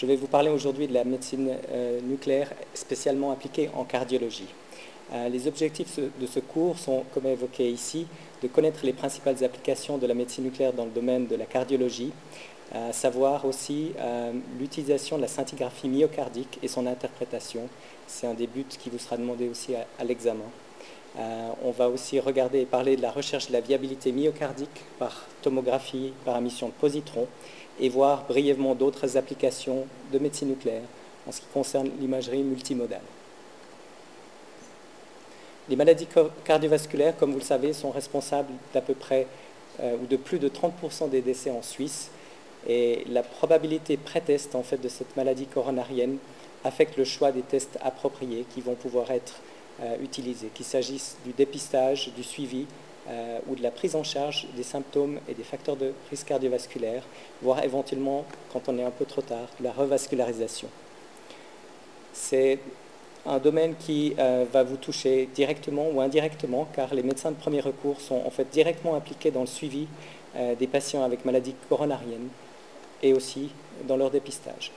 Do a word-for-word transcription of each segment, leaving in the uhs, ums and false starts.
Je vais vous parler aujourd'hui de la médecine euh, nucléaire spécialement appliquée en cardiologie. Euh, les objectifs de ce cours sont, comme évoqué ici, de connaître les principales applications de la médecine nucléaire dans le domaine de la cardiologie, à savoir aussi euh, l'utilisation de la scintigraphie myocardique et son interprétation. C'est un des buts qui vous sera demandé aussi à, à l'examen. Euh, on va aussi regarder et parler de la recherche de la viabilité myocardique par tomographie par émission de positrons et voir brièvement d'autres applications de médecine nucléaire en ce qui concerne l'imagerie multimodale. Les maladies cardiovasculaires, comme vous le savez, sont responsables d'à peu près euh, ou de plus de trente pour cent des décès en Suisse. Et la probabilité pré-test en fait, de cette maladie coronarienne affecte le choix des tests appropriés qui vont pouvoir être euh, utilisés, qu'il s'agisse du dépistage, du suivi euh, ou de la prise en charge des symptômes et des facteurs de risque cardiovasculaire, voire éventuellement, quand on est un peu trop tard, de la revascularisation. C'est un domaine qui euh, va vous toucher directement ou indirectement, car les médecins de premier recours sont en fait directement impliqués dans le suivi euh, des patients avec maladie coronarienne et aussi dans leur dépistage.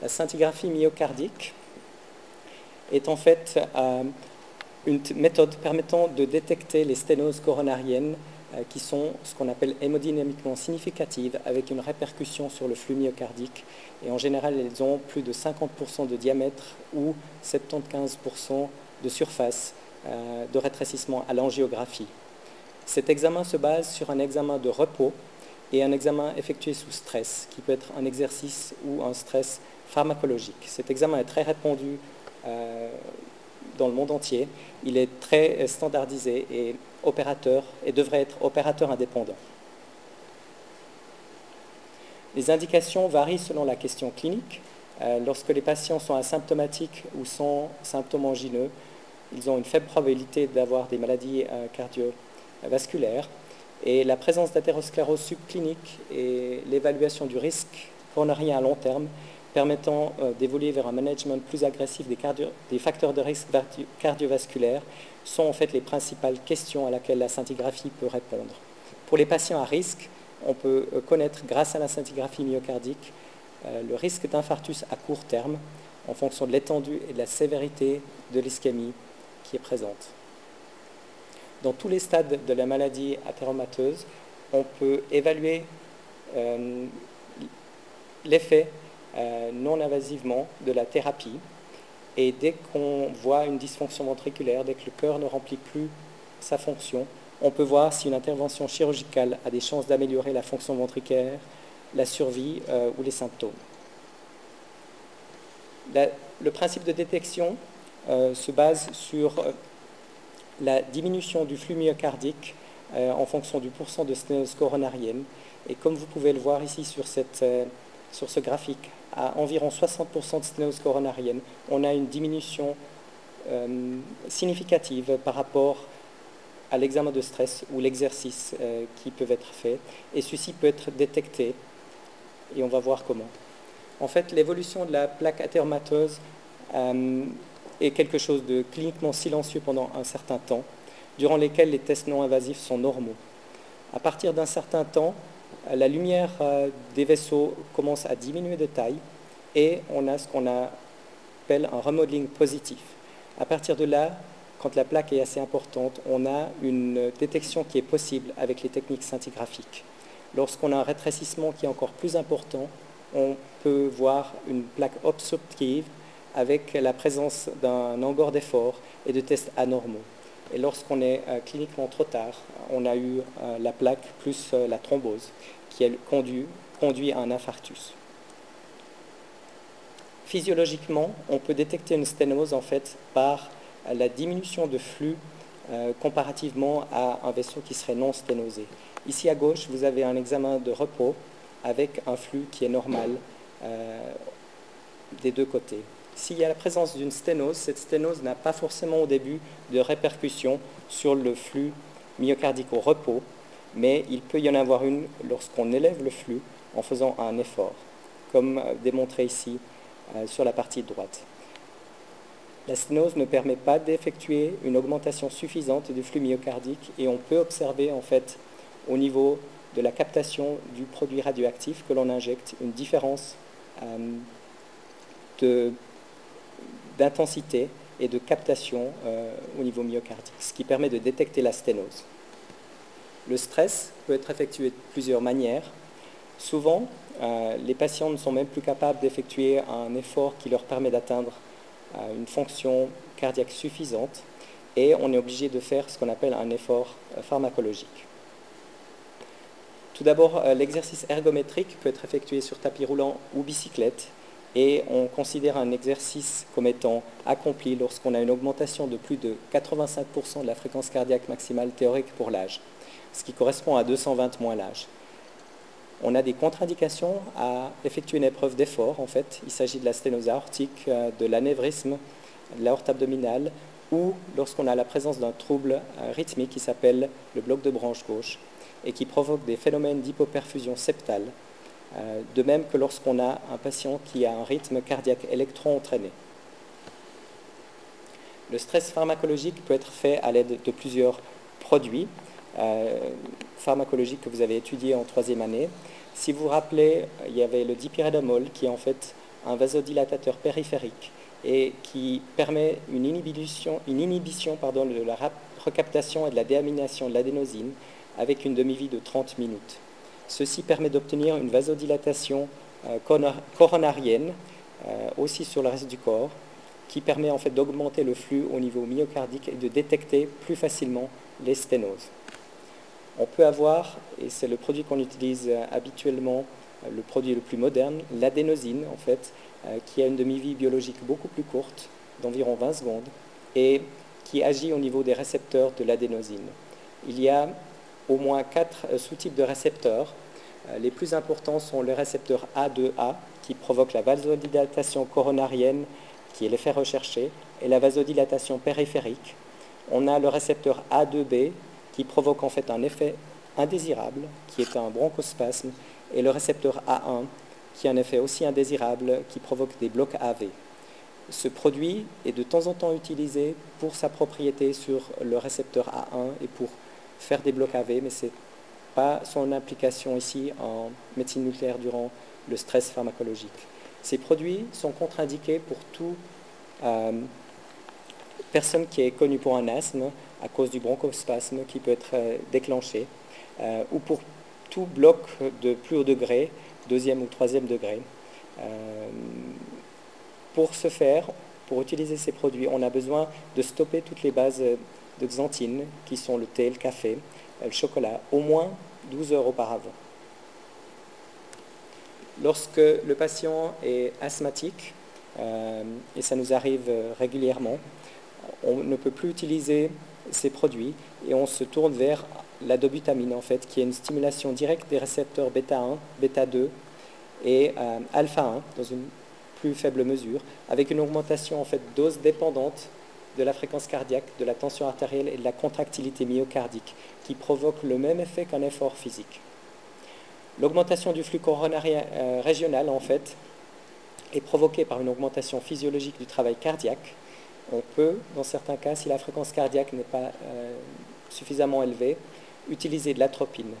La scintigraphie myocardique est en fait euh, une méthode permettant de détecter les sténoses coronariennes euh, qui sont ce qu'on appelle hémodynamiquement significatives avec une répercussion sur le flux myocardique. Et en général, elles ont plus de cinquante pour cent de diamètre ou soixante-quinze pour cent de surface euh, de rétrécissement à l'angiographie. Cet examen se base sur un examen de repos et un examen effectué sous stress, qui peut être un exercice ou un stress pharmacologique. Cet examen est très répandu euh, dans le monde entier. Il est très standardisé et, opérateur, et devrait être opérateur indépendant. Les indications varient selon la question clinique. Euh, lorsque les patients sont asymptomatiques ou sont symptômes angineux, ils ont une faible probabilité d'avoir des maladies euh, cardiovasculaires. Et la présence d'athérosclérose subclinique et l'évaluation du risque coronarien à long terme permettant d'évoluer vers un management plus agressif des, cardio, des facteurs de risque cardiovasculaires sont en fait les principales questions à laquelle la scintigraphie peut répondre. Pour les patients à risque, on peut connaître grâce à la scintigraphie myocardique le risque d'infarctus à court terme en fonction de l'étendue et de la sévérité de l'ischémie qui est présente. Dans tous les stades de la maladie athéromateuse, on peut évaluer euh, l'effet euh, non-invasivement de la thérapie. Et dès qu'on voit une dysfonction ventriculaire, dès que le cœur ne remplit plus sa fonction, on peut voir si une intervention chirurgicale a des chances d'améliorer la fonction ventriculaire, la survie euh, ou les symptômes. La, le principe de détection euh, se base sur Euh, la diminution du flux myocardique euh, en fonction du pourcent de sténose coronarienne. Et comme vous pouvez le voir ici sur, cette, euh, sur ce graphique, à environ soixante pour cent de sténose coronarienne, on a une diminution euh, significative par rapport à l'examen de stress ou l'exercice euh, qui peuvent être faits. Et ceci peut être détecté, et on va voir comment. En fait, l'évolution de la plaque athéromateuse euh, et quelque chose de cliniquement silencieux pendant un certain temps, durant lesquels les tests non-invasifs sont normaux. À partir d'un certain temps, la lumière des vaisseaux commence à diminuer de taille et on a ce qu'on appelle un remodeling positif. À partir de là, quand la plaque est assez importante, on a une détection qui est possible avec les techniques scintigraphiques. Lorsqu'on a un rétrécissement qui est encore plus important, on peut voir une plaque obstructive avec la présence d'un engorre d'efforts et de tests anormaux. Et lorsqu'on est euh, cliniquement trop tard, on a eu euh, la plaque plus euh, la thrombose qui elle, conduit, conduit à un infarctus. Physiologiquement, on peut détecter une sténose en fait, par euh, la diminution de flux euh, comparativement à un vaisseau qui serait non sténosé. Ici à gauche, vous avez un examen de repos avec un flux qui est normal euh, des deux côtés. S'il y a la présence d'une sténose, cette sténose n'a pas forcément au début de répercussion sur le flux myocardique au repos, mais il peut y en avoir une lorsqu'on élève le flux en faisant un effort, comme démontré ici euh, sur la partie droite. La sténose ne permet pas d'effectuer une augmentation suffisante du flux myocardique et on peut observer en fait au niveau de la captation du produit radioactif que l'on injecte, une différence euh, d'intensité et de captation euh, au niveau myocardique, ce qui permet de détecter la sténose. Le stress peut être effectué de plusieurs manières. Souvent, euh, les patients ne sont même plus capables d'effectuer un effort qui leur permet d'atteindre euh, une fonction cardiaque suffisante, et on est obligé de faire ce qu'on appelle un effort euh, pharmacologique. Tout d'abord, euh, l'exercice ergométrique peut être effectué sur tapis roulant ou bicyclette, et on considère un exercice comme étant accompli lorsqu'on a une augmentation de plus de quatre-vingt-cinq pour cent de la fréquence cardiaque maximale théorique pour l'âge, ce qui correspond à deux cent vingt moins l'âge. On a des contre-indications à effectuer une épreuve d'effort. En fait, il s'agit de la sténose aortique, de l'anévrisme, de l'aorte abdominale, ou lorsqu'on a la présence d'un trouble rythmique qui s'appelle le bloc de branche gauche et qui provoque des phénomènes d'hypoperfusion septale, de même que lorsqu'on a un patient qui a un rythme cardiaque électro-entraîné. Le stress pharmacologique peut être fait à l'aide de plusieurs produits Euh, pharmacologique que vous avez étudié en troisième année. Si vous vous rappelez, il y avait le dipyridamol qui est en fait un vasodilatateur périphérique et qui permet une inhibition, une inhibition pardon, de la recaptation et de la déamination de l'adénosine avec une demi-vie de trente minutes. Ceci permet d'obtenir une vasodilatation euh, coronarienne euh, aussi sur le reste du corps, qui permet en fait d'augmenter le flux au niveau myocardique et de détecter plus facilement les sténoses. On peut avoir, et c'est le produit qu'on utilise habituellement, le produit le plus moderne, l'adénosine, en fait, qui a une demi-vie biologique beaucoup plus courte, d'environ vingt secondes, et qui agit au niveau des récepteurs de l'adénosine. Il y a au moins quatre sous-types de récepteurs. Les plus importants sont le récepteur A deux A, qui provoque la vasodilatation coronarienne, qui est l'effet recherché, et la vasodilatation périphérique. On a le récepteur A deux B, qui provoque en fait un effet indésirable, qui est un bronchospasme, et le récepteur A un, qui a un effet aussi indésirable, qui provoque des blocs A V. Ce produit est de temps en temps utilisé pour sa propriété sur le récepteur A un et pour faire des blocs A V, mais ce n'est pas son implication ici en médecine nucléaire durant le stress pharmacologique. Ces produits sont contre-indiqués pour toute euh, personne qui est connue pour un asthme, à cause du bronchospasme qui peut être déclenché, euh, ou pour tout bloc de plus haut degré, deuxième ou troisième degré. Euh, pour ce faire, pour utiliser ces produits, on a besoin de stopper toutes les bases de xanthine, qui sont le thé, le café, le chocolat, au moins douze heures auparavant. Lorsque le patient est asthmatique, euh, et ça nous arrive régulièrement, on ne peut plus utiliser ces produits et on se tourne vers la dobutamine, en fait, qui est une stimulation directe des récepteurs bêta un, bêta deux et euh, alpha un dans une plus faible mesure, avec une augmentation en fait dose dépendante de la fréquence cardiaque, de la tension artérielle et de la contractilité myocardique, qui provoque le même effet qu'un effort physique. L'augmentation du flux coronarien euh, régional en fait est provoquée par une augmentation physiologique du travail cardiaque. On peut, dans certains cas, si la fréquence cardiaque n'est pas euh, suffisamment élevée, utiliser de l'atropine.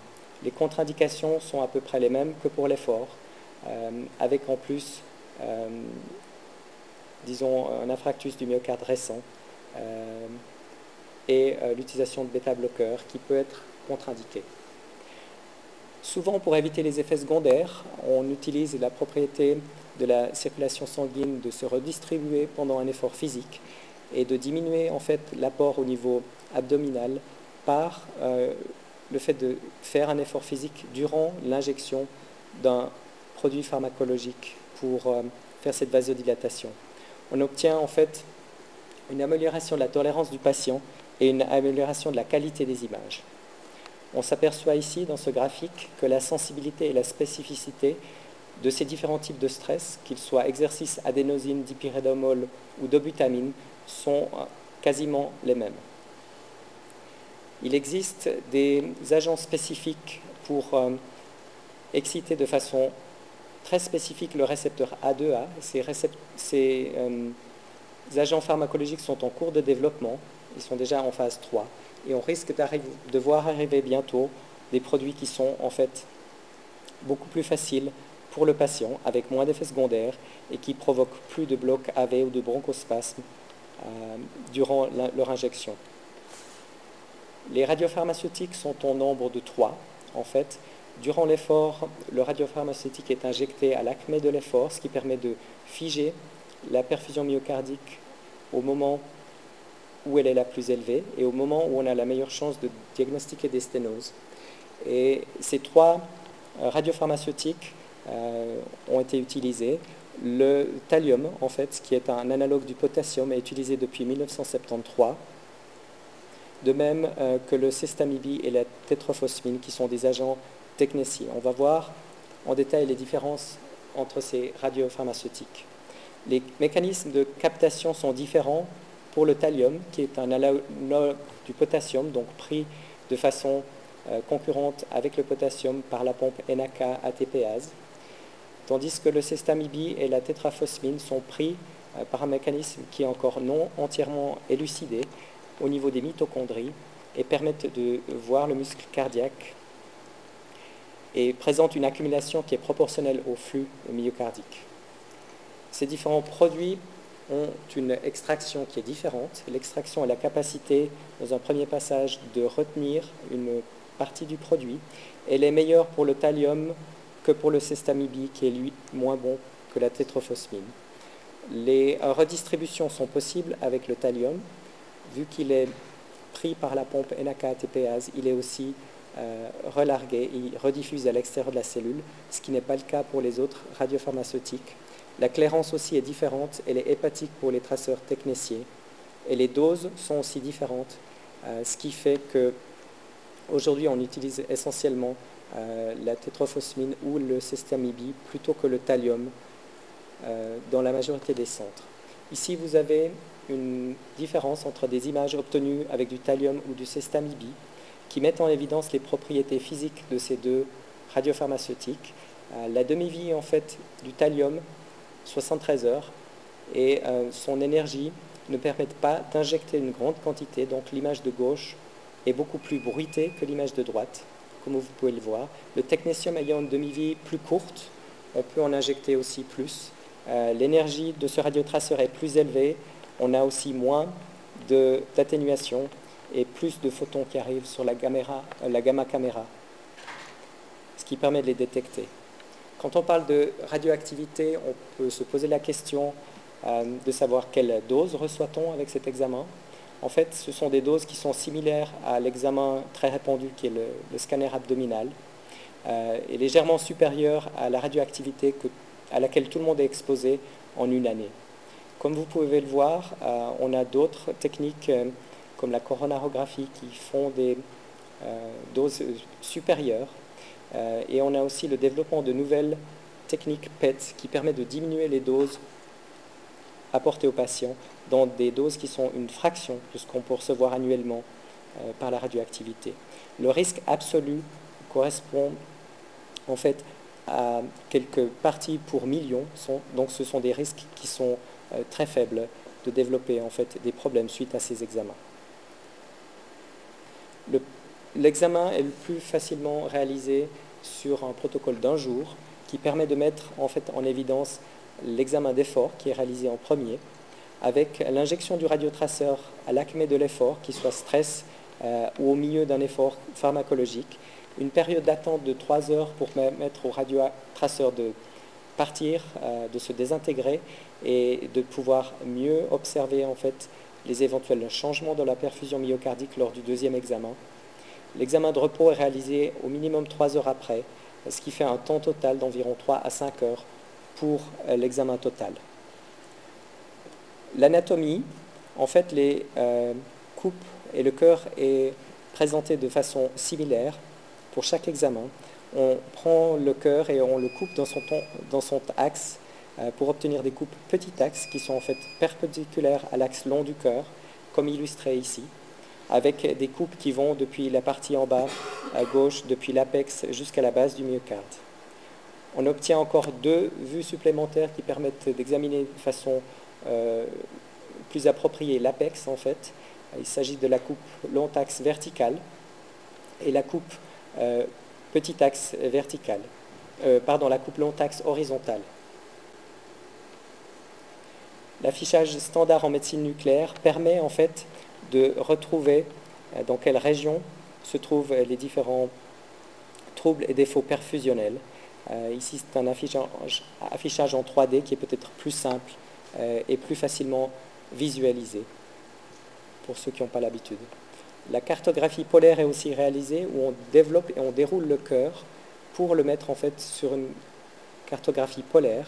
Les contre-indications sont à peu près les mêmes que pour l'effort, euh, avec en plus, euh, disons, un infarctus du myocarde récent euh, et euh, l'utilisation de bêta-bloqueurs qui peut être contre-indiquée. Souvent, pour éviter les effets secondaires, on utilise la propriété de la circulation sanguine de se redistribuer pendant un effort physique et de diminuer en fait l'apport au niveau abdominal par euh, le fait de faire un effort physique durant l'injection d'un produit pharmacologique pour euh, faire cette vasodilatation. On obtient en fait une amélioration de la tolérance du patient et une amélioration de la qualité des images. On s'aperçoit ici dans ce graphique que la sensibilité et la spécificité de ces différents types de stress, qu'ils soient exercice, adénosine, dipyridamol ou dobutamine, sont quasiment les mêmes. Il existe des agents spécifiques pour euh, exciter de façon très spécifique le récepteur A deux A. Ces, récept ces euh, agents pharmacologiques sont en cours de développement, ils sont déjà en phase trois, et on risque de voir arriver bientôt des produits qui sont en fait beaucoup plus faciles pour le patient, avec moins d'effets secondaires et qui provoquent plus de blocs A V ou de bronchospasmes euh, durant la, leur injection. Les radiopharmaceutiques sont au nombre de trois. En fait, durant l'effort, le radiopharmaceutique est injecté à l'acmé de l'effort, ce qui permet de figer la perfusion myocardique au moment où elle est la plus élevée et au moment où on a la meilleure chance de diagnostiquer des sténoses. Et ces trois radiopharmaceutiques euh, ont été utilisés. Le thallium, en fait, qui est un analogue du potassium, est utilisé depuis mille neuf cent soixante-treize. De même euh, que le sestamibi et la tétrofosmine, qui sont des agents technétiques. On va voir en détail les différences entre ces radiopharmaceutiques. Les mécanismes de captation sont différents pour le thallium, qui est un analogue du potassium, donc pris de façon euh, concurrente avec le potassium par la pompe Na K A T Pase, tandis que le sestamibi et la tétrafosmine sont pris euh, par un mécanisme qui est encore non entièrement élucidé au niveau des mitochondries et permettent de voir le muscle cardiaque et présentent une accumulation qui est proportionnelle au flux myocardique. Ces différents produits ont une extraction qui est différente. L'extraction a la capacité, dans un premier passage, de retenir une partie du produit. Elle est meilleure pour le thallium que pour le sestamibi, qui est lui moins bon que la tétrofosmine. Les redistributions sont possibles avec le thallium. Vu qu'il est pris par la pompe Na K A T Pase, il est aussi euh, relargué, il rediffuse à l'extérieur de la cellule, ce qui n'est pas le cas pour les autres radiopharmaceutiques. La clairance aussi est différente, elle est hépatique pour les traceurs technétiers, et les doses sont aussi différentes, euh, ce qui fait qu'aujourd'hui on utilise essentiellement euh, la tétrofosmine ou le sestamibi plutôt que le thallium euh, dans la majorité des centres. Ici vous avez une différence entre des images obtenues avec du thallium ou du sestamibi qui mettent en évidence les propriétés physiques de ces deux radiopharmaceutiques. Euh, la demi-vie en fait du thallium, soixante-treize heures, et euh, son énergie ne permettent pas d'injecter une grande quantité, donc l'image de gauche est beaucoup plus bruitée que l'image de droite, comme vous pouvez le voir. Le technétium ayant une demi-vie plus courte, on peut en injecter aussi plus. Euh, l'énergie de ce radiotraceur est plus élevée, on a aussi moins d'atténuation et plus de photons qui arrivent sur la, caméra, la gamma caméra, ce qui permet de les détecter. Quand on parle de radioactivité, on peut se poser la question euh, de savoir quelle dose reçoit-on avec cet examen. En fait, ce sont des doses qui sont similaires à l'examen très répandu qui est le, le scanner abdominal euh, et légèrement supérieure à la radioactivité que, à laquelle tout le monde est exposé en une année. Comme vous pouvez le voir, euh, on a d'autres techniques euh, comme la coronarographie qui font des euh, doses supérieures. Euh, et on a aussi le développement de nouvelles techniques P E T qui permettent de diminuer les doses apportées aux patients dans des doses qui sont une fraction de ce qu'on peut recevoir annuellement euh, par la radioactivité. Le risque absolu correspond en fait à quelques parties pour millions. Sont, donc ce sont des risques qui sont euh, très faibles de développer en fait des problèmes suite à ces examens. Le L'examen est le plus facilement réalisé sur un protocole d'un jour qui permet de mettre en fait en évidence l'examen d'effort qui est réalisé en premier avec l'injection du radiotraceur à l'acmé de l'effort, qu'il soit stress euh, ou au milieu d'un effort pharmacologique, une période d'attente de trois heures pour permettre au radiotraceur de partir, euh, de se désintégrer et de pouvoir mieux observer en fait les éventuels changements de la perfusion myocardique lors du deuxième examen. L'examen de repos est réalisé au minimum trois heures après, ce qui fait un temps total d'environ trois à cinq heures pour l'examen total. L'anatomie, en fait, les euh, coupes et le cœur est présenté de façon similaire pour chaque examen. On prend le cœur et on le coupe dans son, ton, dans son axe euh, pour obtenir des coupes petit axe qui sont en fait perpendiculaires à l'axe long du cœur, comme illustré ici, avec des coupes qui vont depuis la partie en bas à gauche, depuis l'apex jusqu'à la base du myocarde. On obtient encore deux vues supplémentaires qui permettent d'examiner de façon euh, plus appropriée l'apex en fait. Il s'agit de la coupe long axe verticale et la coupe euh, petit axe vertical, euh, pardon, la coupe long axe horizontale. L'affichage standard en médecine nucléaire permet en fait de retrouver euh, dans quelle région se trouvent les différents troubles et défauts perfusionnels. Euh, ici, c'est un affichage, affichage en trois D qui est peut-être plus simple euh, et plus facilement visualisé pour ceux qui n'ont pas l'habitude. La cartographie polaire est aussi réalisée, où on développe et on déroule le cœur pour le mettre en fait sur une cartographie polaire.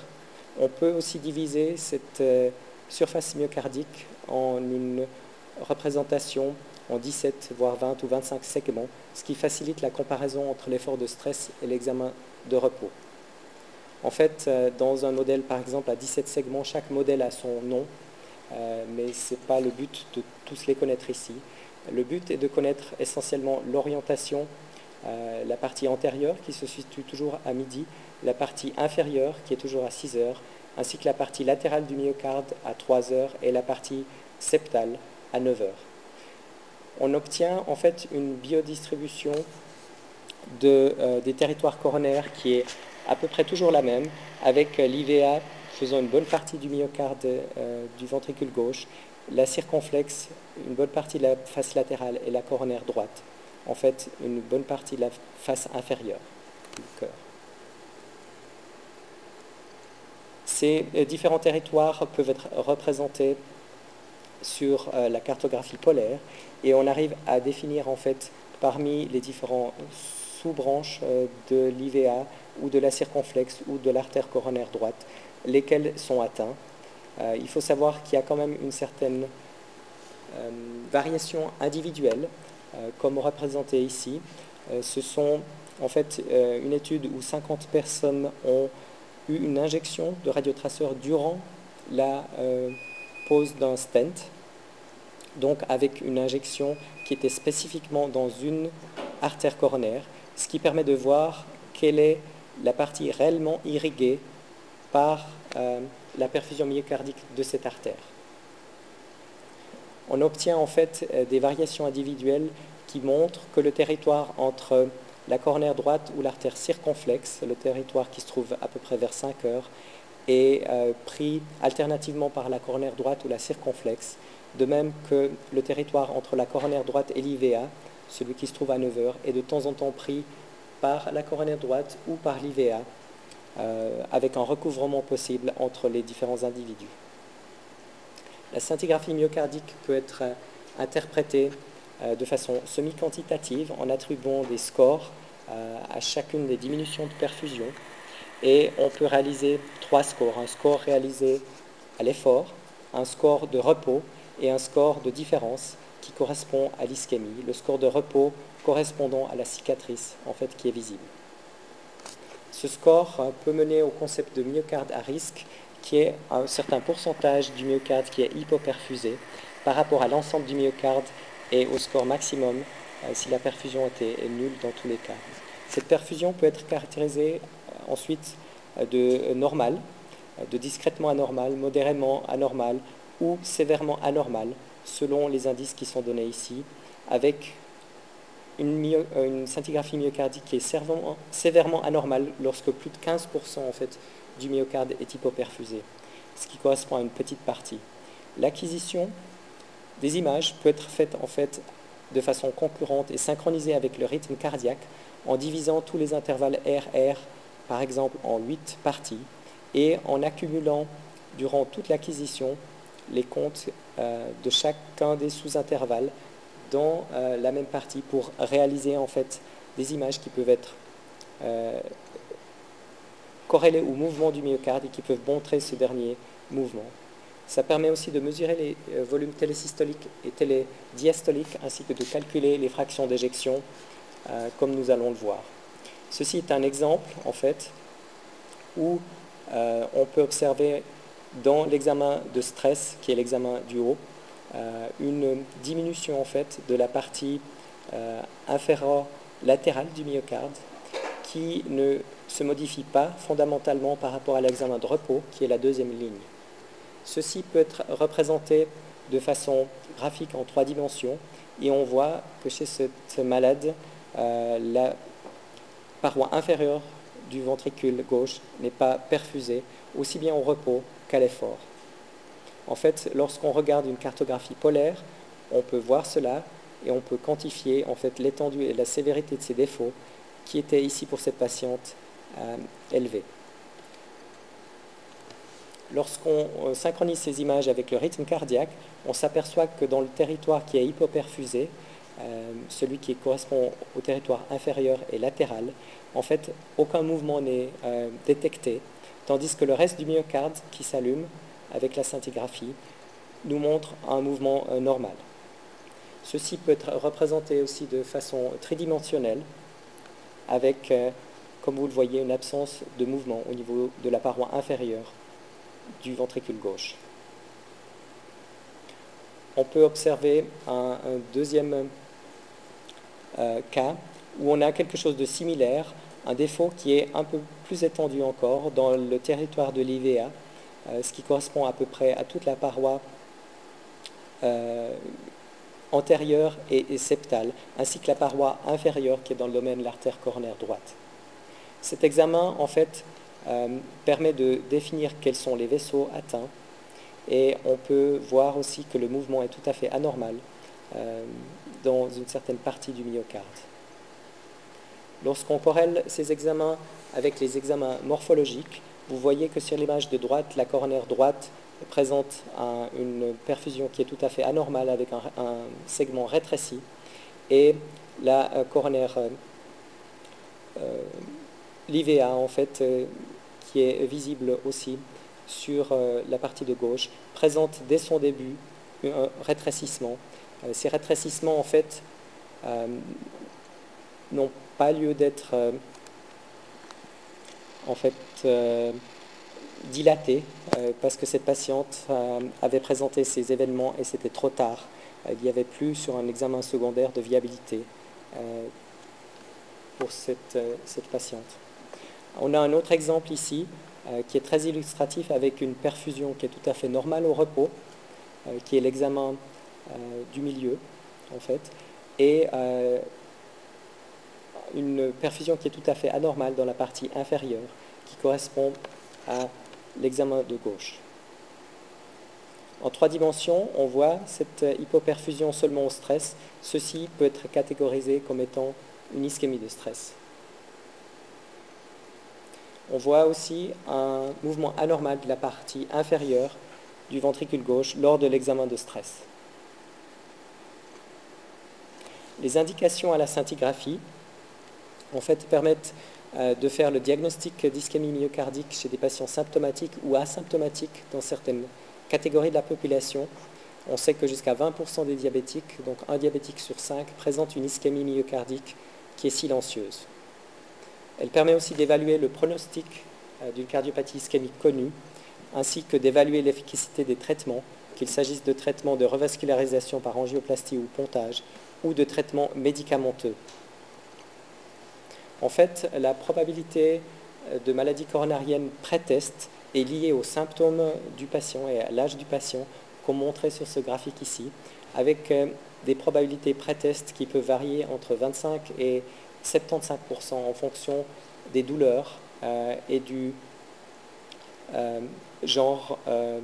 On peut aussi diviser cette euh, surface myocardique en une représentation en dix-sept, voire vingt ou vingt-cinq segments, ce qui facilite la comparaison entre l'effort de stress et l'examen de repos. En fait, euh, dans un modèle, par exemple, à dix-sept segments, chaque modèle a son nom, euh, mais ce n'est pas le but de tous les connaître ici. Le but est de connaître essentiellement l'orientation, euh, la partie antérieure qui se situe toujours à midi, la partie inférieure qui est toujours à six heures, ainsi que la partie latérale du myocarde à trois heures et la partie septale à neuf heures. On obtient en fait une biodistribution de, euh, des territoires coronaires qui est à peu près toujours la même, avec l'I V A faisant une bonne partie du myocarde euh, du ventricule gauche, la circonflexe, une bonne partie de la face latérale et la coronaire droite, en fait une bonne partie de la face inférieure du cœur. Ces différents territoires peuvent être représentés sur euh, la cartographie polaire, et on arrive à définir en fait parmi les différents sous-branches euh, de l'I V A ou de la circonflexe ou de l'artère coronaire droite, lesquels sont atteints. Euh, il faut savoir qu'il y a quand même une certaine euh, variation individuelle, euh, comme représenté ici. Euh, ce sont en fait euh, une étude où cinquante personnes ont eu une injection de radiotraceur durant la euh, pose d'un stent, donc avec une injection qui était spécifiquement dans une artère coronaire, ce qui permet de voir quelle est la partie réellement irriguée par euh, la perfusion myocardique de cette artère. On obtient en fait des variations individuelles qui montrent que le territoire entre la coronaire droite ou l'artère circonflexe, le territoire qui se trouve à peu près vers cinq heures, est euh, pris alternativement par la coronaire droite ou la circonflexe, de même que le territoire entre la coronaire droite et l'I V A, celui qui se trouve à neuf heures, est de temps en temps pris par la coronaire droite ou par l'I V A, Euh, avec un recouvrement possible entre les différents individus. La scintigraphie myocardique peut être euh, interprétée euh, de façon semi-quantitative en attribuant des scores euh, à chacune des diminutions de perfusion, et on peut réaliser trois scores, un score réalisé à l'effort, un score de repos et un score de différence qui correspond à l'ischémie, le score de repos correspondant à la cicatrice en fait, qui est visible. Ce score peut mener au concept de myocarde à risque, qui est un certain pourcentage du myocarde qui est hypoperfusé par rapport à l'ensemble du myocarde et au score maximum euh, si la perfusion était nulle dans tous les cas. Cette perfusion peut être caractérisée euh, ensuite de normale, de discrètement anormale, modérément anormale ou sévèrement anormale, selon les indices qui sont donnés ici, avec Une, myo, une scintigraphie myocardique qui est sévèrement, sévèrement anormale lorsque plus de quinze pour cent en fait, du myocarde est hypoperfusé, ce qui correspond à une petite partie. L'acquisition des images peut être faite en fait, de façon concurrente et synchronisée avec le rythme cardiaque en divisant tous les intervalles R R, par exemple, en huit parties et en accumulant durant toute l'acquisition les comptes euh, de chacun des sous-intervalles dans euh, la même partie pour réaliser en fait des images qui peuvent être euh, corrélées au mouvement du myocarde et qui peuvent montrer ce dernier mouvement. Ça permet aussi de mesurer les euh, volumes télésystoliques et télédiastoliques ainsi que de calculer les fractions d'éjection euh, comme nous allons le voir. Ceci est un exemple en fait où euh, on peut observer dans l'examen de stress qui est l'examen du haut une diminution en fait de la partie euh, inférolatérale du myocarde qui ne se modifie pas fondamentalement par rapport à l'examen de repos qui est la deuxième ligne. Ceci peut être représenté de façon graphique en trois dimensions et on voit que chez cette malade, euh, la paroi inférieure du ventricule gauche n'est pas perfusée, aussi bien au repos qu'à l'effort. En fait, lorsqu'on regarde une cartographie polaire, on peut voir cela et on peut quantifier en fait, l'étendue et la sévérité de ces défauts qui étaient ici pour cette patiente euh, élevés. Lorsqu'on euh, synchronise ces images avec le rythme cardiaque, on s'aperçoit que dans le territoire qui est hypoperfusé, euh, celui qui correspond au territoire inférieur et latéral, en fait, aucun mouvement n'est euh, détecté, tandis que le reste du myocarde qui s'allume avec la scintigraphie nous montre un mouvement euh, normal. Ceci peut être représenté aussi de façon tridimensionnelle, avec, euh, comme vous le voyez, une absence de mouvement au niveau de la paroi inférieure du ventricule gauche. On peut observer un, un deuxième euh, cas où on a quelque chose de similaire, un défaut qui est un peu plus étendu encore dans le territoire de l'I V A, euh, ce qui correspond à peu près à toute la paroi euh, antérieure et, et septale, ainsi que la paroi inférieure qui est dans le domaine de l'artère coronaire droite. Cet examen, en fait, Euh, permet de définir quels sont les vaisseaux atteints et on peut voir aussi que le mouvement est tout à fait anormal euh, dans une certaine partie du myocarde. Lorsqu'on corrèle ces examens avec les examens morphologiques, vous voyez que sur l'image de droite, la coronaire droite présente un, une perfusion qui est tout à fait anormale avec un, un segment rétréci et la euh, coronaire euh, euh, l'I V A, en fait, euh, qui est visible aussi sur euh, la partie de gauche, présente dès son début un rétrécissement. Euh, ces rétrécissements, en fait, euh, n'ont pas lieu d'être euh, en fait, euh, dilatés, euh, parce que cette patiente euh, avait présenté ces événements et c'était trop tard. Euh, il n'y avait plus sur un examen secondaire de viabilité euh, pour cette, euh, cette patiente. On a un autre exemple ici euh, qui est très illustratif avec une perfusion qui est tout à fait normale au repos, euh, qui est l'examen euh, du milieu en fait, et euh, une perfusion qui est tout à fait anormale dans la partie inférieure qui correspond à l'examen de gauche. En trois dimensions, on voit cette hypoperfusion seulement au stress. Ceci peut être catégorisé comme étant une ischémie de stress. On voit aussi un mouvement anormal de la partie inférieure du ventricule gauche lors de l'examen de stress. Les indications à la scintigraphie en fait, permettent euh, de faire le diagnostic d'ischémie myocardique chez des patients symptomatiques ou asymptomatiques dans certaines catégories de la population. On sait que jusqu'à vingt pour cent des diabétiques, donc un diabétique sur cinq, présente une ischémie myocardique qui est silencieuse. Elle permet aussi d'évaluer le pronostic d'une cardiopathie ischémique connue, ainsi que d'évaluer l'efficacité des traitements, qu'il s'agisse de traitements de revascularisation par angioplastie ou pontage, ou de traitements médicamenteux. En fait, la probabilité de maladie coronarienne pré-test est liée aux symptômes du patient et à l'âge du patient, comme montré sur ce graphique ici, avec des probabilités pré-test qui peuvent varier entre vingt-cinq et septantacinq pour cent en fonction des douleurs euh, et du euh, genre euh,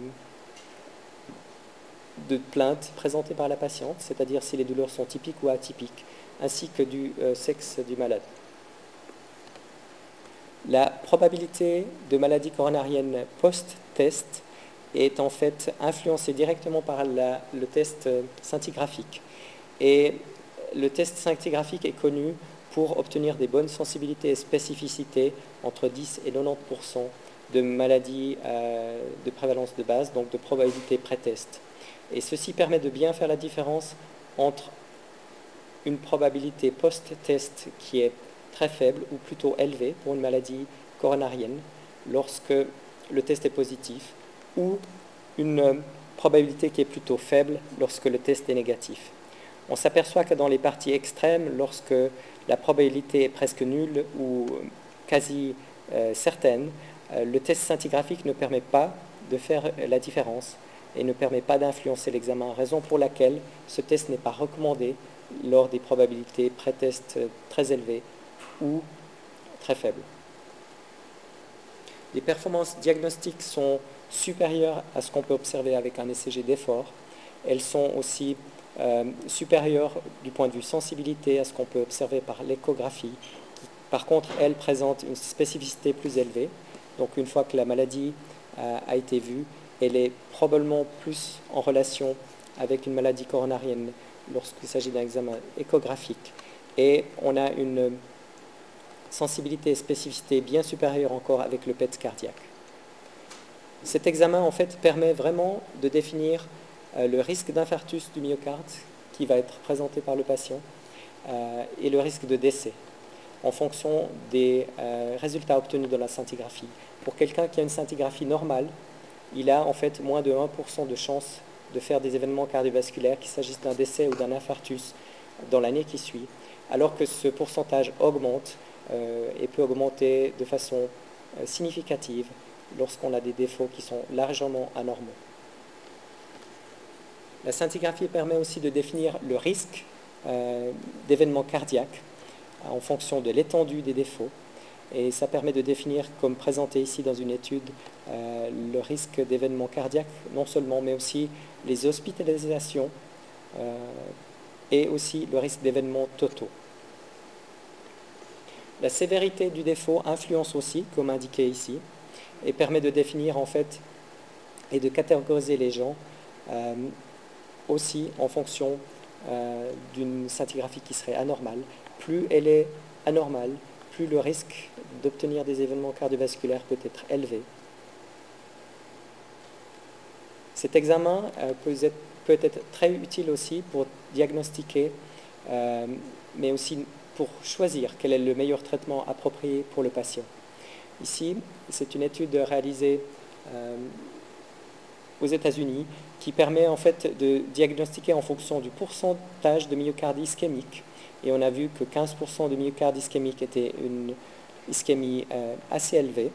de plainte présentée par la patiente, c'est-à-dire si les douleurs sont typiques ou atypiques, ainsi que du euh, sexe du malade. La probabilité de maladie coronarienne post-test est en fait influencée directement par la, le test scintigraphique. Et le test scintigraphique est connu pour obtenir des bonnes sensibilités et spécificités entre dix et quatre-vingt-dix pour cent de maladies euh, de prévalence de base, donc de probabilité pré-test. Et ceci permet de bien faire la différence entre une probabilité post-test qui est très faible ou plutôt élevée pour une maladie coronarienne lorsque le test est positif, ou une probabilité qui est plutôt faible lorsque le test est négatif. On s'aperçoit que dans les parties extrêmes, lorsque la probabilité est presque nulle ou quasi euh, certaine, euh, le test scintigraphique ne permet pas de faire la différence et ne permet pas d'influencer l'examen, raison pour laquelle ce test n'est pas recommandé lors des probabilités pré-test très élevées ou très faible. Les performances diagnostiques sont supérieures à ce qu'on peut observer avec un E C G d'effort. Elles sont aussi euh, supérieures du point de vue sensibilité à ce qu'on peut observer par l'échographie, qui par contre, elles présentent une spécificité plus élevée. Donc une fois que la maladie euh, a été vue, elle est probablement plus en relation avec une maladie coronarienne lorsqu'il s'agit d'un examen échographique. Et on a une sensibilité et spécificité bien supérieure encore avec le P E T cardiaque. Cet examen en fait permet vraiment de définir euh, le risque d'infarctus du myocarde qui va être présenté par le patient euh, et le risque de décès en fonction des euh, résultats obtenus dans la scintigraphie. Pour quelqu'un qui a une scintigraphie normale, il a en fait moins de un pour cent de chance de faire des événements cardiovasculaires, qu'il s'agisse d'un décès ou d'un infarctus dans l'année qui suit, alors que ce pourcentage augmente euh, et peut augmenter de façon euh, significative lorsqu'on a des défauts qui sont largement anormaux. La scintigraphie permet aussi de définir le risque euh, d'événements cardiaques en fonction de l'étendue des défauts, et ça permet de définir, comme présenté ici dans une étude, euh, le risque d'événements cardiaques, non seulement, mais aussi les hospitalisations euh, et aussi le risque d'événements totaux. La sévérité du défaut influence aussi, comme indiqué ici, et permet de définir en fait et de catégoriser les gens euh, aussi en fonction euh, d'une scintigraphie qui serait anormale. Plus elle est anormale, plus le risque d'obtenir des événements cardiovasculaires peut être élevé. Cet examen euh, peut, être, peut être très utile aussi pour diagnostiquer, euh, mais aussi pour choisir quel est le meilleur traitement approprié pour le patient. Ici, c'est une étude réalisée euh, aux États-Unis qui permet en fait de diagnostiquer en fonction du pourcentage de myocardie ischémique. Et on a vu que quinze pour cent de myocarde ischémique était une ischémie euh, assez élevée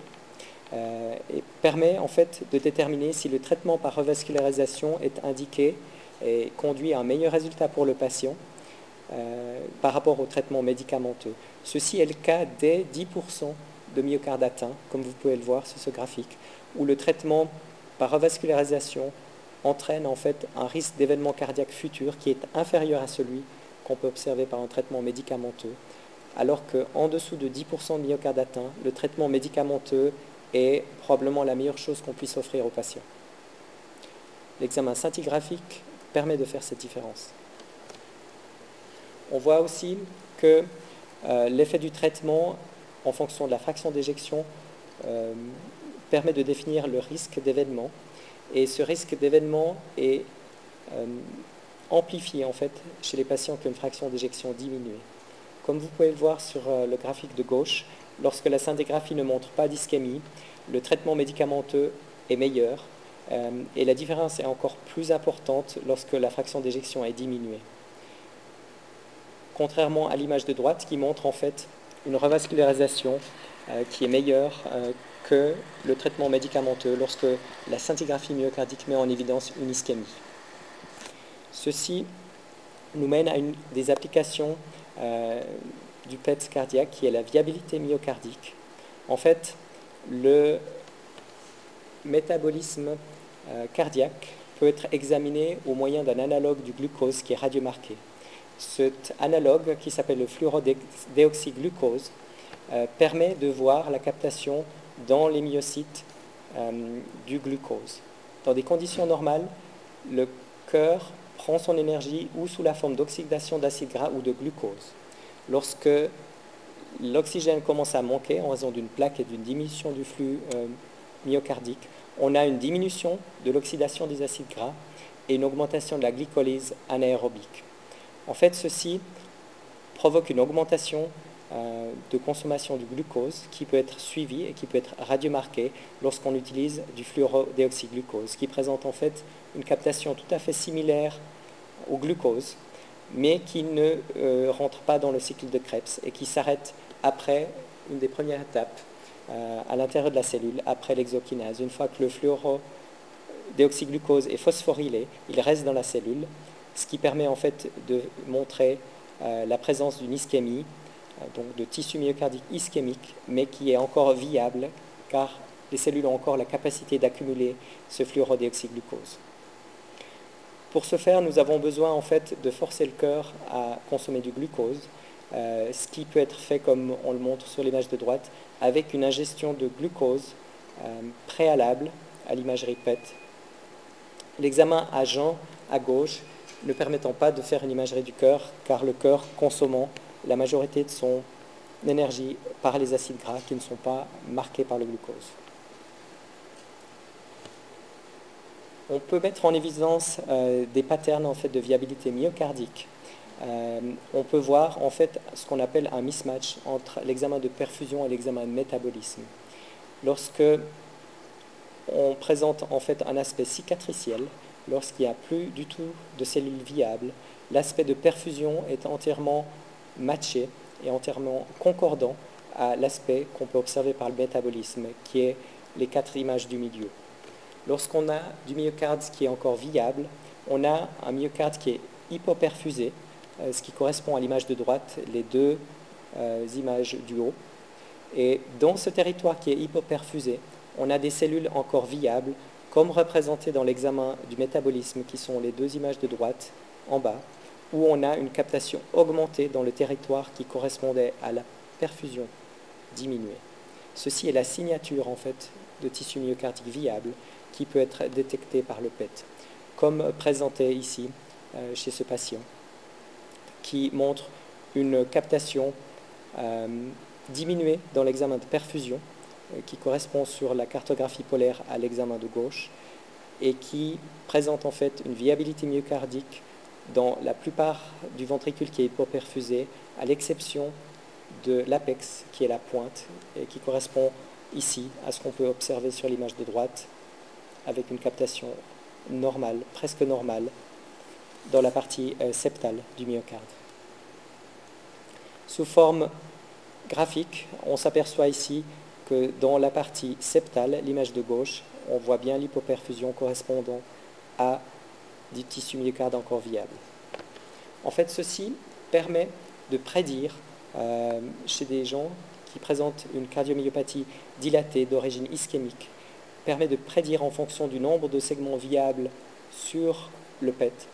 euh, et permet en fait de déterminer si le traitement par revascularisation est indiqué et conduit à un meilleur résultat pour le patient euh, par rapport au traitement médicamenteux. Ceci est le cas dès dix pour cent de myocarde atteint, comme vous pouvez le voir sur ce graphique, où le traitement par revascularisation entraîne en fait un risque d'événement cardiaque futur qui est inférieur à celui qu'on peut observer par un traitement médicamenteux, alors qu'en dessous de dix pour cent de myocarde atteint, le traitement médicamenteux est probablement la meilleure chose qu'on puisse offrir aux patients. L'examen scintigraphique permet de faire cette différence. On voit aussi que euh, l'effet du traitement, en fonction de la fraction d'éjection, euh, permet de définir le risque d'événement. Et ce risque d'événement est euh, amplifié en fait chez les patients qui ont une fraction d'éjection diminuée. Comme vous pouvez le voir sur le graphique de gauche, lorsque la scintigraphie ne montre pas d'ischémie, le traitement médicamenteux est meilleur euh, et la différence est encore plus importante lorsque la fraction d'éjection est diminuée. Contrairement à l'image de droite qui montre en fait une revascularisation euh, qui est meilleure euh, que le traitement médicamenteux lorsque la scintigraphie myocardique met en évidence une ischémie. Ceci nous mène à une des applications euh, du P E T cardiaque, qui est la viabilité myocardique. En fait, le métabolisme euh, cardiaque peut être examiné au moyen d'un analogue du glucose qui est radiomarqué. Cet analogue, qui s'appelle le fluorodéoxyglucose, euh, permet de voir la captation dans les myocytes euh, du glucose. Dans des conditions normales, le cœur prend son énergie ou sous la forme d'oxydation d'acide gras ou de glucose. Lorsque l'oxygène commence à manquer en raison d'une plaque et d'une diminution du flux euh, myocardique, on a une diminution de l'oxydation des acides gras et une augmentation de la glycolyse anaérobique. En fait, ceci provoque une augmentation euh, de consommation du glucose qui peut être suivie et qui peut être radiomarquée lorsqu'on utilise du fluorodéoxyglucose, qui présente en fait une captation tout à fait similaire au glucose, mais qui ne euh, rentre pas dans le cycle de Krebs et qui s'arrête après une des premières étapes euh, à l'intérieur de la cellule, après l'exokinase. Une fois que le fluorodéoxyglucose est phosphorylé, il reste dans la cellule, ce qui permet en fait de montrer euh, la présence d'une ischémie donc de tissu myocardique ischémique, mais qui est encore viable car les cellules ont encore la capacité d'accumuler ce fluorodéoxyglucose. Pour ce faire, nous avons besoin en fait de forcer le cœur à consommer du glucose, euh, ce qui peut être fait comme on le montre sur l'image de droite, avec une ingestion de glucose euh, préalable à l'imagerie P E T. L'examen à jeun à gauche ne permettant pas de faire une imagerie du cœur, car le cœur consommant la majorité de son énergie par les acides gras qui ne sont pas marqués par le glucose. On peut mettre en évidence euh, des patterns en fait, de viabilité myocardique. Euh, on peut voir en fait, ce qu'on appelle un mismatch entre l'examen de perfusion et l'examen de métabolisme. Lorsque on présente en fait, un aspect cicatriciel, lorsqu'il n'y a plus du tout de cellules viables, l'aspect de perfusion est entièrement matché et entièrement concordant à l'aspect qu'on peut observer par le métabolisme, qui est les quatre images du milieu. Lorsqu'on a du myocarde qui est encore viable, on a un myocarde qui est hypoperfusé, ce qui correspond à l'image de droite, les deux euh, images du haut. Et dans ce territoire qui est hypoperfusé, on a des cellules encore viables, comme représentées dans l'examen du métabolisme, qui sont les deux images de droite en bas, où on a une captation augmentée dans le territoire qui correspondait à la perfusion diminuée. Ceci est la signature en fait, de tissu myocardique viable qui peut être détectée par le P E T, comme présenté ici euh, chez ce patient, qui montre une captation euh, diminuée dans l'examen de perfusion, euh, qui correspond sur la cartographie polaire à l'examen de gauche, et qui présente en fait une viabilité myocardique dans la plupart du ventricule qui est hypoperfusé, à l'exception de l'apex qui est la pointe et qui correspond ici à ce qu'on peut observer sur l'image de droite avec une captation normale, presque normale, dans la partie euh, septale du myocarde. Sous forme graphique, on s'aperçoit ici que dans la partie septale, l'image de gauche, on voit bien l'hypoperfusion correspondant à du tissu myocarde encore viable. En fait, ceci permet de prédire euh, chez des gens qui présentent une cardiomyopathie dilatée d'origine ischémique, permet de prédire en fonction du nombre de segments viables sur le P E T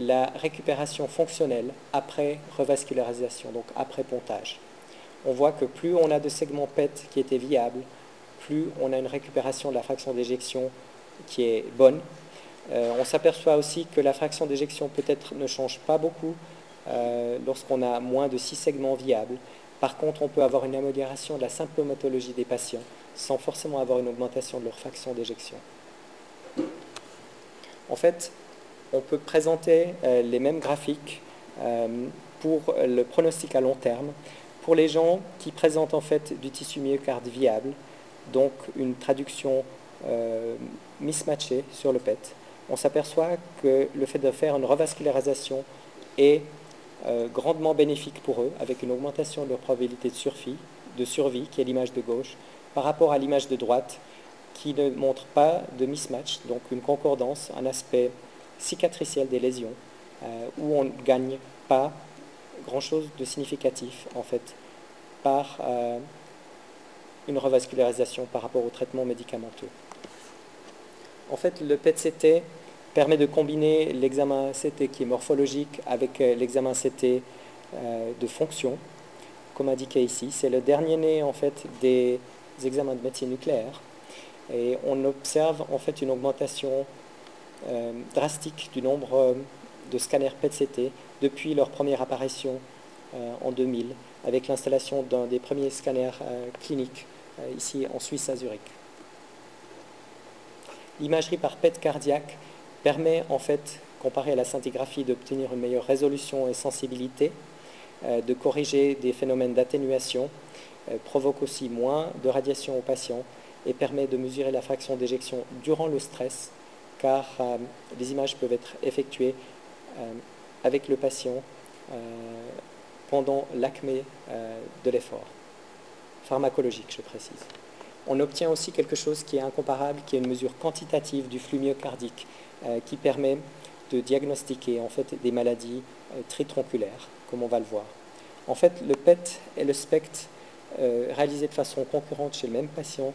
la récupération fonctionnelle après revascularisation, donc après pontage. On voit que plus on a de segments P E T qui étaient viables, plus on a une récupération de la fraction d'éjection qui est bonne. Euh, on s'aperçoit aussi que la fraction d'éjection peut-être ne change pas beaucoup euh, lorsqu'on a moins de six segments viables. Par contre, on peut avoir une amélioration de la symptomatologie des patients sans forcément avoir une augmentation de leur fraction d'éjection. En fait, on peut présenter euh, les mêmes graphiques euh, pour le pronostic à long terme pour les gens qui présentent en fait du tissu myocarde viable, donc une traduction euh, mismatchée sur le P E T. On s'aperçoit que le fait de faire une revascularisation est euh, grandement bénéfique pour eux, avec une augmentation de leur probabilité de survie, de survie qui est l'image de gauche, par rapport à l'image de droite, qui ne montre pas de mismatch, donc une concordance, un aspect cicatriciel des lésions, euh, où on ne gagne pas grand-chose de significatif, en fait, par euh, une revascularisation par rapport au traitement médicamenteux. En fait, le P E T C T permet de combiner l'examen C T qui est morphologique avec l'examen C T euh, de fonction, comme indiqué ici. C'est le dernier né en fait, des examens de médecine nucléaire. Et on observe en fait, une augmentation euh, drastique du nombre de scanners P E T C T depuis leur première apparition euh, en deux mille, avec l'installation d'un des premiers scanners euh, cliniques, euh, ici en Suisse à Zurich. L'imagerie par P E T cardiaque permet, en fait, comparé à la scintigraphie, d'obtenir une meilleure résolution et sensibilité, euh, de corriger des phénomènes d'atténuation, euh, provoque aussi moins de radiation aux patients et permet de mesurer la fraction d'éjection durant le stress, car euh, les images peuvent être effectuées euh, avec le patient euh, pendant l'acmé euh, de l'effort pharmacologique, je précise. On obtient aussi quelque chose qui est incomparable, qui est une mesure quantitative du flux myocardique, euh, qui permet de diagnostiquer en fait, des maladies euh, tritronculaires, comme on va le voir. En fait, le P E T et le SPECT euh, réalisés de façon concurrente chez le même patient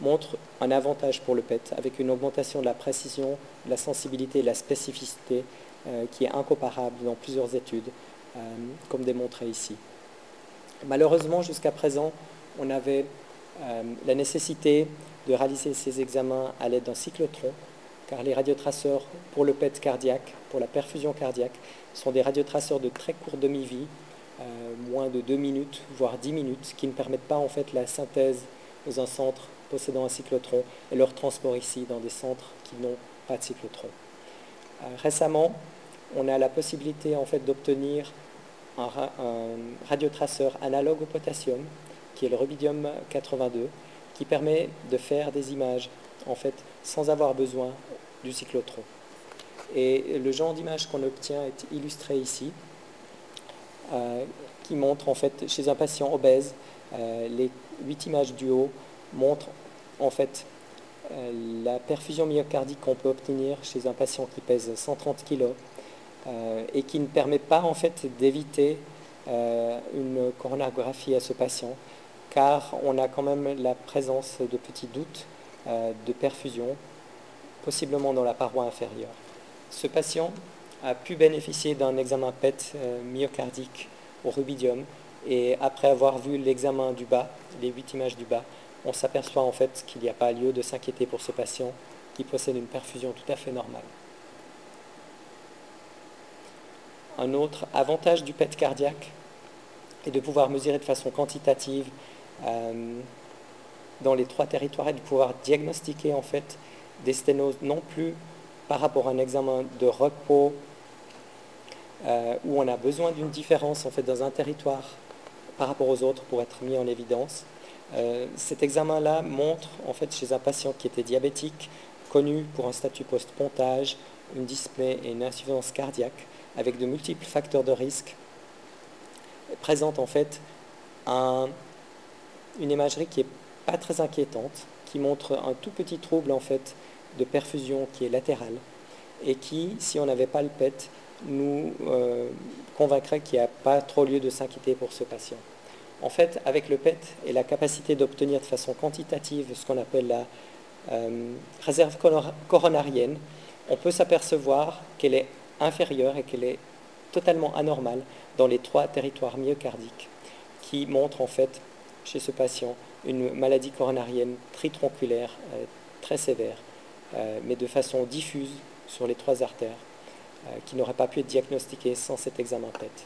montrent un avantage pour le P E T, avec une augmentation de la précision, de la sensibilité et de la spécificité euh, qui est incomparable dans plusieurs études, euh, comme démontré ici. Malheureusement, jusqu'à présent, on avait euh, la nécessité de réaliser ces examens à l'aide d'un cyclotron, car les radiotraceurs pour le P E T cardiaque, pour la perfusion cardiaque, sont des radiotraceurs de très courte demi-vie, euh, moins de deux minutes, voire dix minutes, qui ne permettent pas en fait la synthèse dans un centre possédant un cyclotron et leur transport ici dans des centres qui n'ont pas de cyclotron. Euh, récemment, on a la possibilité en fait d'obtenir un, ra un radiotraceur analogue au potassium, qui est le rubidium quatre-vingt-deux, qui permet de faire des images en fait sans avoir besoin du cyclotron. Et le genre d'image qu'on obtient est illustré ici, euh, qui montre en fait chez un patient obèse, euh, les huit images du haut montrent en fait euh, la perfusion myocardique qu'on peut obtenir chez un patient qui pèse cent trente kilos euh, et qui ne permet pas en fait d'éviter euh, une coronarographie à ce patient, car on a quand même la présence de petits doutes euh, de perfusion, possiblement dans la paroi inférieure. Ce patient a pu bénéficier d'un examen P E T euh, myocardique au rubidium, et après avoir vu l'examen du bas, les huit images du bas, on s'aperçoit en fait qu'il n'y a pas lieu de s'inquiéter pour ce patient qui possède une perfusion tout à fait normale. Un autre avantage du P E T cardiaque est de pouvoir mesurer de façon quantitative euh, dans les trois territoires et de pouvoir diagnostiquer en fait des sténoses non plus par rapport à un examen de repos euh, où on a besoin d'une différence en fait, dans un territoire par rapport aux autres pour être mis en évidence. Euh, cet examen-là montre en fait, chez un patient qui était diabétique, connu pour un statut post-pontage, une dyspnée et une insuffisance cardiaque, avec de multiples facteurs de risque, présente en fait un, une imagerie qui n'est pas très inquiétante, qui montre un tout petit trouble en fait, de perfusion qui est latérale et qui, si on n'avait pas le P E T, nous euh, convaincrait qu'il n'y a pas trop lieu de s'inquiéter pour ce patient. En fait, avec le P E T et la capacité d'obtenir de façon quantitative ce qu'on appelle la euh, réserve coronarienne, on peut s'apercevoir qu'elle est inférieure et qu'elle est totalement anormale dans les trois territoires myocardiques, qui montrent en fait, chez ce patient, une maladie coronarienne tritronculaire euh, très sévère, Euh, mais de façon diffuse sur les trois artères, euh, qui n'auraient pas pu être diagnostiquées sans cet examen P E T.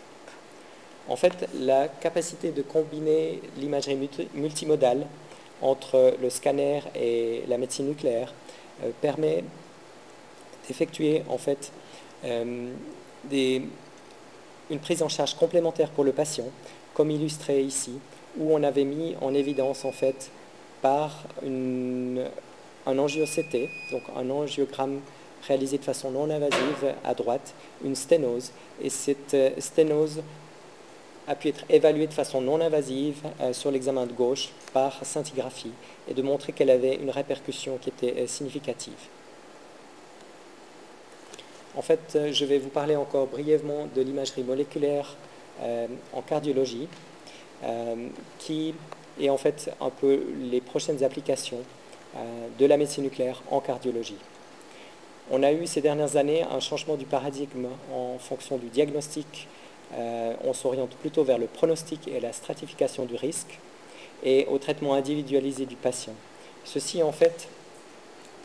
En fait, la capacité de combiner l'imagerie multi multimodale entre le scanner et la médecine nucléaire euh, permet d'effectuer en fait, euh, des, une prise en charge complémentaire pour le patient, comme illustré ici, où on avait mis en évidence en fait, par une... un angio-C T, donc un angiogramme réalisé de façon non invasive à droite, une sténose. Et cette sténose a pu être évaluée de façon non invasive euh, sur l'examen de gauche par scintigraphie et de montrer qu'elle avait une répercussion qui était euh, significative. En fait, je vais vous parler encore brièvement de l'imagerie moléculaire euh, en cardiologie, euh, qui est en fait un peu les prochaines applications de la médecine nucléaire en cardiologie. On a eu ces dernières années un changement du paradigme en fonction du diagnostic. Euh, on s'oriente plutôt vers le pronostic et la stratification du risque et au traitement individualisé du patient. Ceci, en fait,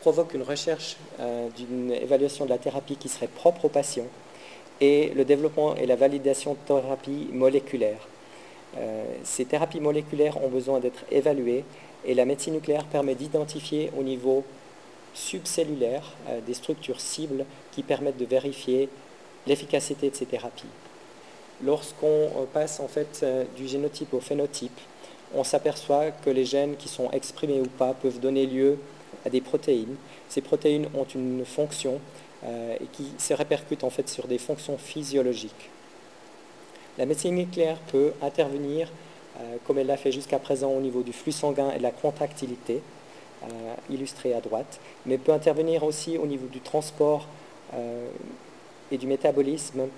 provoque une recherche euh, d'une évaluation de la thérapie qui serait propre au patient et le développement et la validation de thérapies moléculaires. Euh, ces thérapies moléculaires ont besoin d'être évaluées et la médecine nucléaire permet d'identifier au niveau subcellulaire euh, des structures cibles qui permettent de vérifier l'efficacité de ces thérapies. Lorsqu'on passe en fait, euh, du génotype au phénotype, on s'aperçoit que les gènes qui sont exprimés ou pas peuvent donner lieu à des protéines. Ces protéines ont une fonction euh, et qui se répercutent en fait, sur des fonctions physiologiques. La médecine nucléaire peut intervenir comme elle l'a fait jusqu'à présent au niveau du flux sanguin et de la contractilité, euh, illustrée à droite, mais peut intervenir aussi au niveau du transport euh, et du métabolisme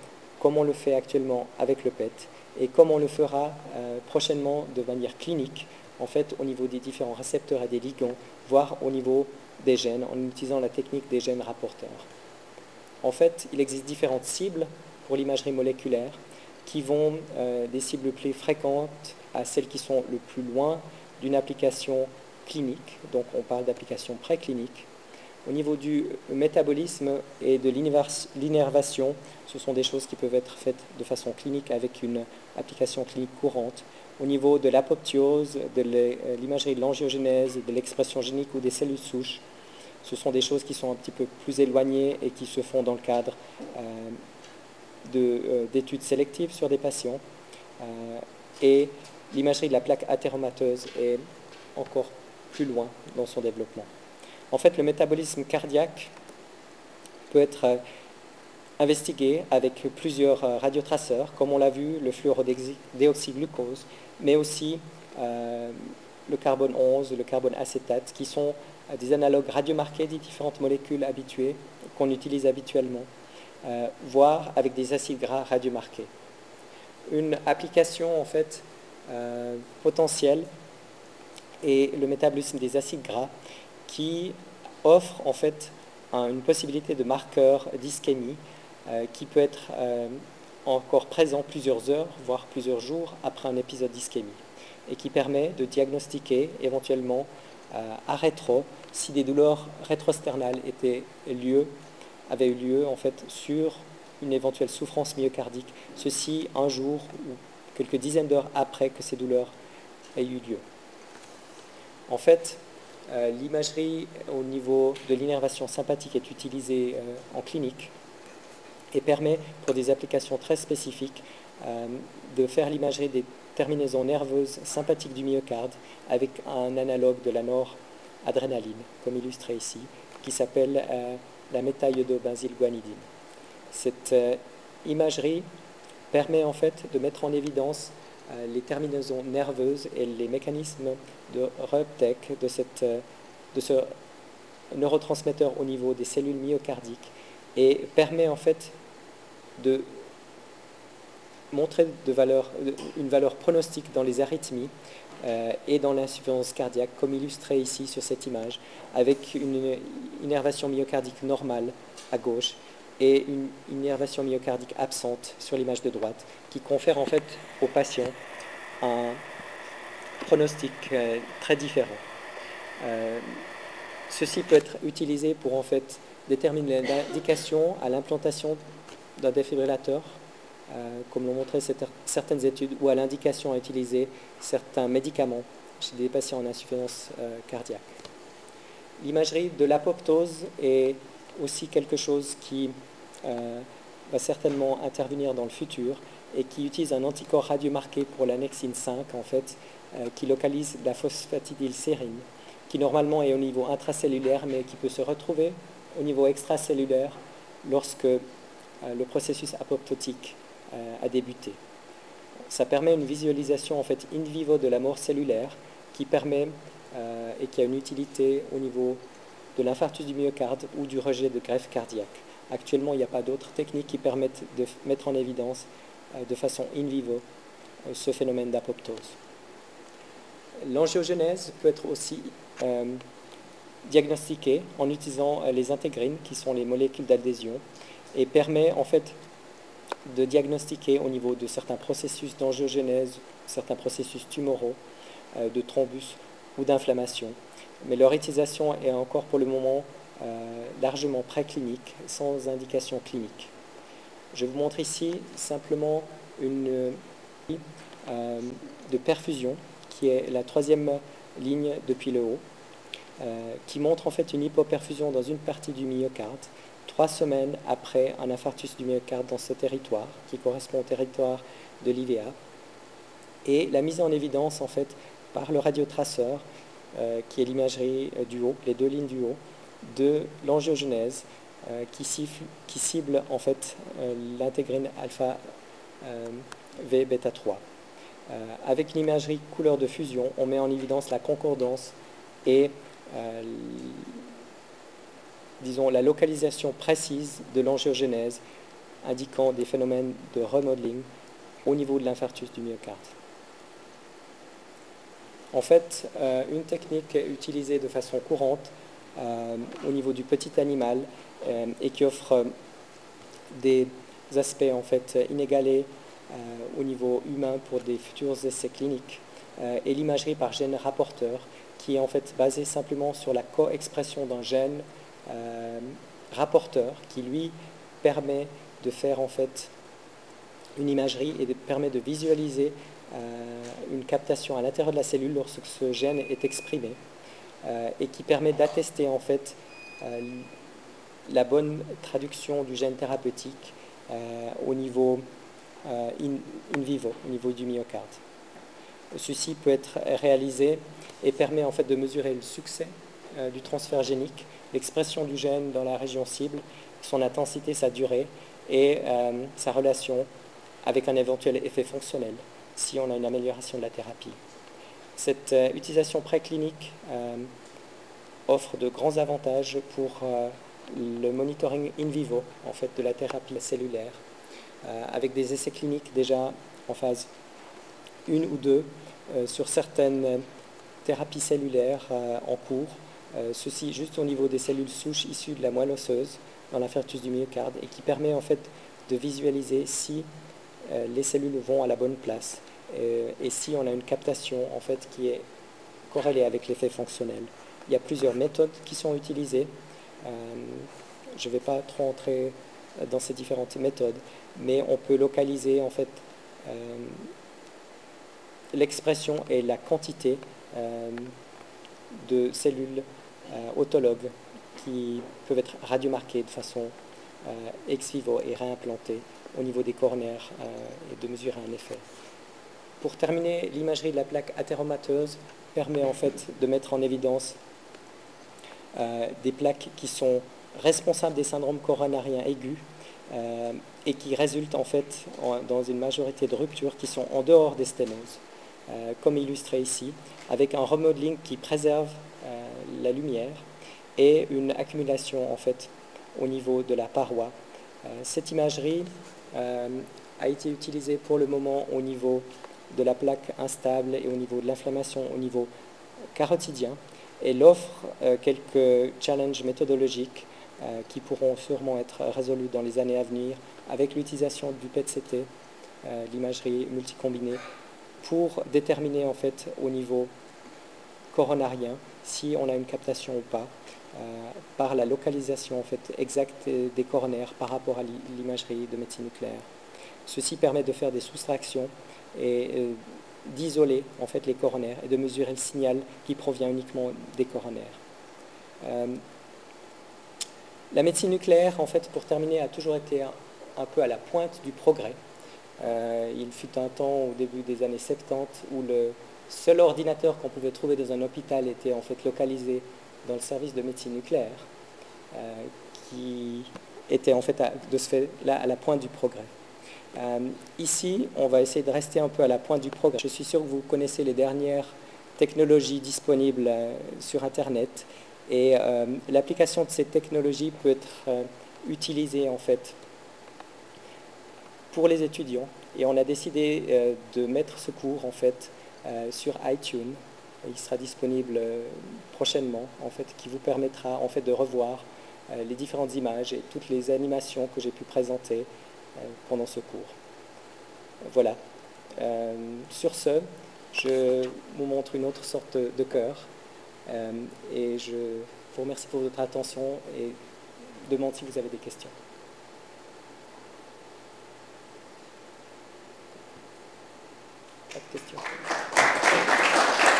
comme on le fait actuellement avec le P E T et comme on le fera euh, prochainement de manière clinique, en fait, au niveau des différents récepteurs et des ligands, voire au niveau des gènes, en utilisant la technique des gènes rapporteurs. En fait, il existe différentes cibles pour l'imagerie moléculaire qui vont euh, des cibles plus fréquentes à celles qui sont le plus loin d'une application clinique, donc on parle d'application préclinique. Au niveau du métabolisme et de l'innervation, ce sont des choses qui peuvent être faites de façon clinique avec une application clinique courante. Au niveau de l'apoptose, de l'imagerie de l'angiogénèse, de l'expression génique ou des cellules souches, ce sont des choses qui sont un petit peu plus éloignées et qui se font dans le cadre euh, d'études euh, sélectives sur des patients. Euh, et l'imagerie de la plaque athéromateuse est encore plus loin dans son développement. En fait, le métabolisme cardiaque peut être euh, investigué avec plusieurs euh, radiotraceurs, comme on l'a vu, le fluorodéoxyglucose, mais aussi euh, le carbone onze, le carbone acétate, qui sont euh, des analogues radiomarqués des différentes molécules habituées qu'on utilise habituellement, euh, voire avec des acides gras radiomarqués. Une application en fait euh, potentielle est le métabolisme des acides gras, qui offre en fait un, une possibilité de marqueur d'ischémie euh, qui peut être euh, encore présent plusieurs heures, voire plusieurs jours après un épisode d'ischémie et qui permet de diagnostiquer éventuellement euh, à rétro si des douleurs rétrosternales étaient lieu, avaient eu lieu en fait sur une éventuelle souffrance myocardique, ceci un jour ou quelques dizaines d'heures après que ces douleurs aient eu lieu. En fait, Euh, l'imagerie au niveau de l'innervation sympathique est utilisée euh, en clinique et permet pour des applications très spécifiques euh, de faire l'imagerie des terminaisons nerveuses sympathiques du myocarde avec un analogue de la noradrénaline, comme illustré ici, qui s'appelle euh, la méta iodobenzyl guanidine. Cette euh, imagerie permet en fait de mettre en évidence les terminaisons nerveuses et les mécanismes de reuptake de, cette, de ce neurotransmetteur au niveau des cellules myocardiques et permet en fait de montrer de valeur, une valeur pronostique dans les arythmies euh, et dans l'insuffisance cardiaque, comme illustré ici sur cette image, avec une innervation myocardique normale à gauche et une innervation myocardique absente sur l'image de droite, qui confère en fait aux patients un pronostic euh, très différent. Euh, ceci peut être utilisé pour en fait déterminer l'indication à l'implantation d'un défibrillateur, euh, comme l'ont montré certaines études, ou à l'indication à utiliser certains médicaments chez des patients en insuffisance euh, cardiaque. L'imagerie de l'apoptose est aussi quelque chose qui euh, va certainement intervenir dans le futur et qui utilise un anticorps radiomarqué pour l'annexine cinq, en fait, euh, qui localise la phosphatidylsérine, qui normalement est au niveau intracellulaire, mais qui peut se retrouver au niveau extracellulaire lorsque euh, le processus apoptotique euh, a débuté. Ça permet une visualisation en fait in vivo de la mort cellulaire qui permet euh, et qui a une utilité au niveau de l'infarctus du myocarde ou du rejet de greffe cardiaque. Actuellement, il n'y a pas d'autres techniques qui permettent de mettre en évidence euh, de façon in vivo euh, ce phénomène d'apoptose. L'angiogénèse peut être aussi euh, diagnostiquée en utilisant euh, les intégrines, qui sont les molécules d'adhésion, et permet en fait de diagnostiquer au niveau de certains processus d'angiogénèse, certains processus tumoraux, euh, de thrombus ou d'inflammation. Mais leur utilisation est encore pour le moment euh, largement préclinique, sans indication clinique. Je vous montre ici simplement une euh, de perfusion, qui est la troisième ligne depuis le haut, euh, qui montre en fait une hypoperfusion dans une partie du myocarde, trois semaines après un infarctus du myocarde dans ce territoire, qui correspond au territoire de l'I V A, et la mise en évidence en fait par le radiotraceur, Euh, qui est l'imagerie euh, du haut, les deux lignes du haut, de l'angiogénèse euh, qui, qui cible en fait euh, l'intégrine alpha euh, V bêta trois. Euh, avec une imagerie couleur de fusion, on met en évidence la concordance et euh, disons, la localisation précise de l'angiogénèse indiquant des phénomènes de remodeling au niveau de l'infarctus du myocarde. En fait, euh, une technique utilisée de façon courante euh, au niveau du petit animal euh, et qui offre des aspects en fait inégalés euh, au niveau humain pour des futurs essais cliniques euh, est l'imagerie par gène rapporteur, qui est en fait basée simplement sur la co-expression d'un gène euh, rapporteur qui lui permet de faire en fait une imagerie et de, permet de visualiser Euh, une captation à l'intérieur de la cellule lorsque ce gène est exprimé euh, et qui permet d'attester en fait euh, la bonne traduction du gène thérapeutique euh, au niveau euh, in, in vivo, au niveau du myocarde. Ceci peut être réalisé et permet en fait de mesurer le succès euh, du transfert génique, l'expression du gène dans la région cible, son intensité, sa durée et euh, sa relation avec un éventuel effet fonctionnel si on a une amélioration de la thérapie. Cette euh, utilisation préclinique euh, offre de grands avantages pour euh, le monitoring in vivo en fait, de la thérapie cellulaire, euh, avec des essais cliniques déjà en phase un ou deux euh, sur certaines thérapies cellulaires euh, en cours, euh, ceci juste au niveau des cellules souches issues de la moelle osseuse dans l'infarctus du myocarde et qui permet en fait, de visualiser si les cellules vont à la bonne place euh, et si on a une captation en fait qui est corrélée avec l'effet fonctionnel. Il y a plusieurs méthodes qui sont utilisées. Euh, je ne vais pas trop entrer dans ces différentes méthodes, mais on peut localiser en fait euh, l'expression et la quantité euh, de cellules euh, autologues qui peuvent être radiomarquées de façon euh, ex vivo et réimplantées au niveau des cornères euh, et de mesurer un effet. Pour terminer, l'imagerie de la plaque athéromateuse permet en fait de mettre en évidence euh, des plaques qui sont responsables des syndromes coronariens aigus euh, et qui résultent en fait en, dans une majorité de ruptures qui sont en dehors des sténoses, euh, comme illustré ici, avec un remodeling qui préserve euh, la lumière et une accumulation en fait au niveau de la paroi. Euh, cette imagerie Euh, a été utilisé pour le moment au niveau de la plaque instable et au niveau de l'inflammation au niveau carotidien et l'offre euh, quelques challenges méthodologiques euh, qui pourront sûrement être résolus dans les années à venir avec l'utilisation du P E T C T, euh, l'imagerie multicombinée, pour déterminer en fait au niveau coronarien si on a une captation ou pas Euh, par la localisation en fait, exacte des coronaires par rapport à l'imagerie de médecine nucléaire. Ceci permet de faire des soustractions et euh, d'isoler en fait, les coronaires et de mesurer le signal qui provient uniquement des coronaires. Euh, la médecine nucléaire, en fait, pour terminer, a toujours été un, un peu à la pointe du progrès. Euh, il fut un temps au début des années soixante-dix où le seul ordinateur qu'on pouvait trouver dans un hôpital était en fait localisé dans le service de médecine nucléaire, euh, qui était en fait à, de ce fait-là à la pointe du progrès. Euh, ici, on va essayer de rester un peu à la pointe du progrès. Je suis sûr que vous connaissez les dernières technologies disponibles euh, sur Internet, et euh, l'application de ces technologies peut être euh, utilisée en fait pour les étudiants. Et on a décidé euh, de mettre ce cours en fait euh, sur iTunes. Il sera disponible prochainement, en fait, qui vous permettra en fait, de revoir euh, les différentes images et toutes les animations que j'ai pu présenter euh, pendant ce cours. Voilà. Euh, sur ce, je vous montre une autre sorte de cœur euh, et je vous remercie pour votre attention et demande si vous avez des questions. Pas de questions.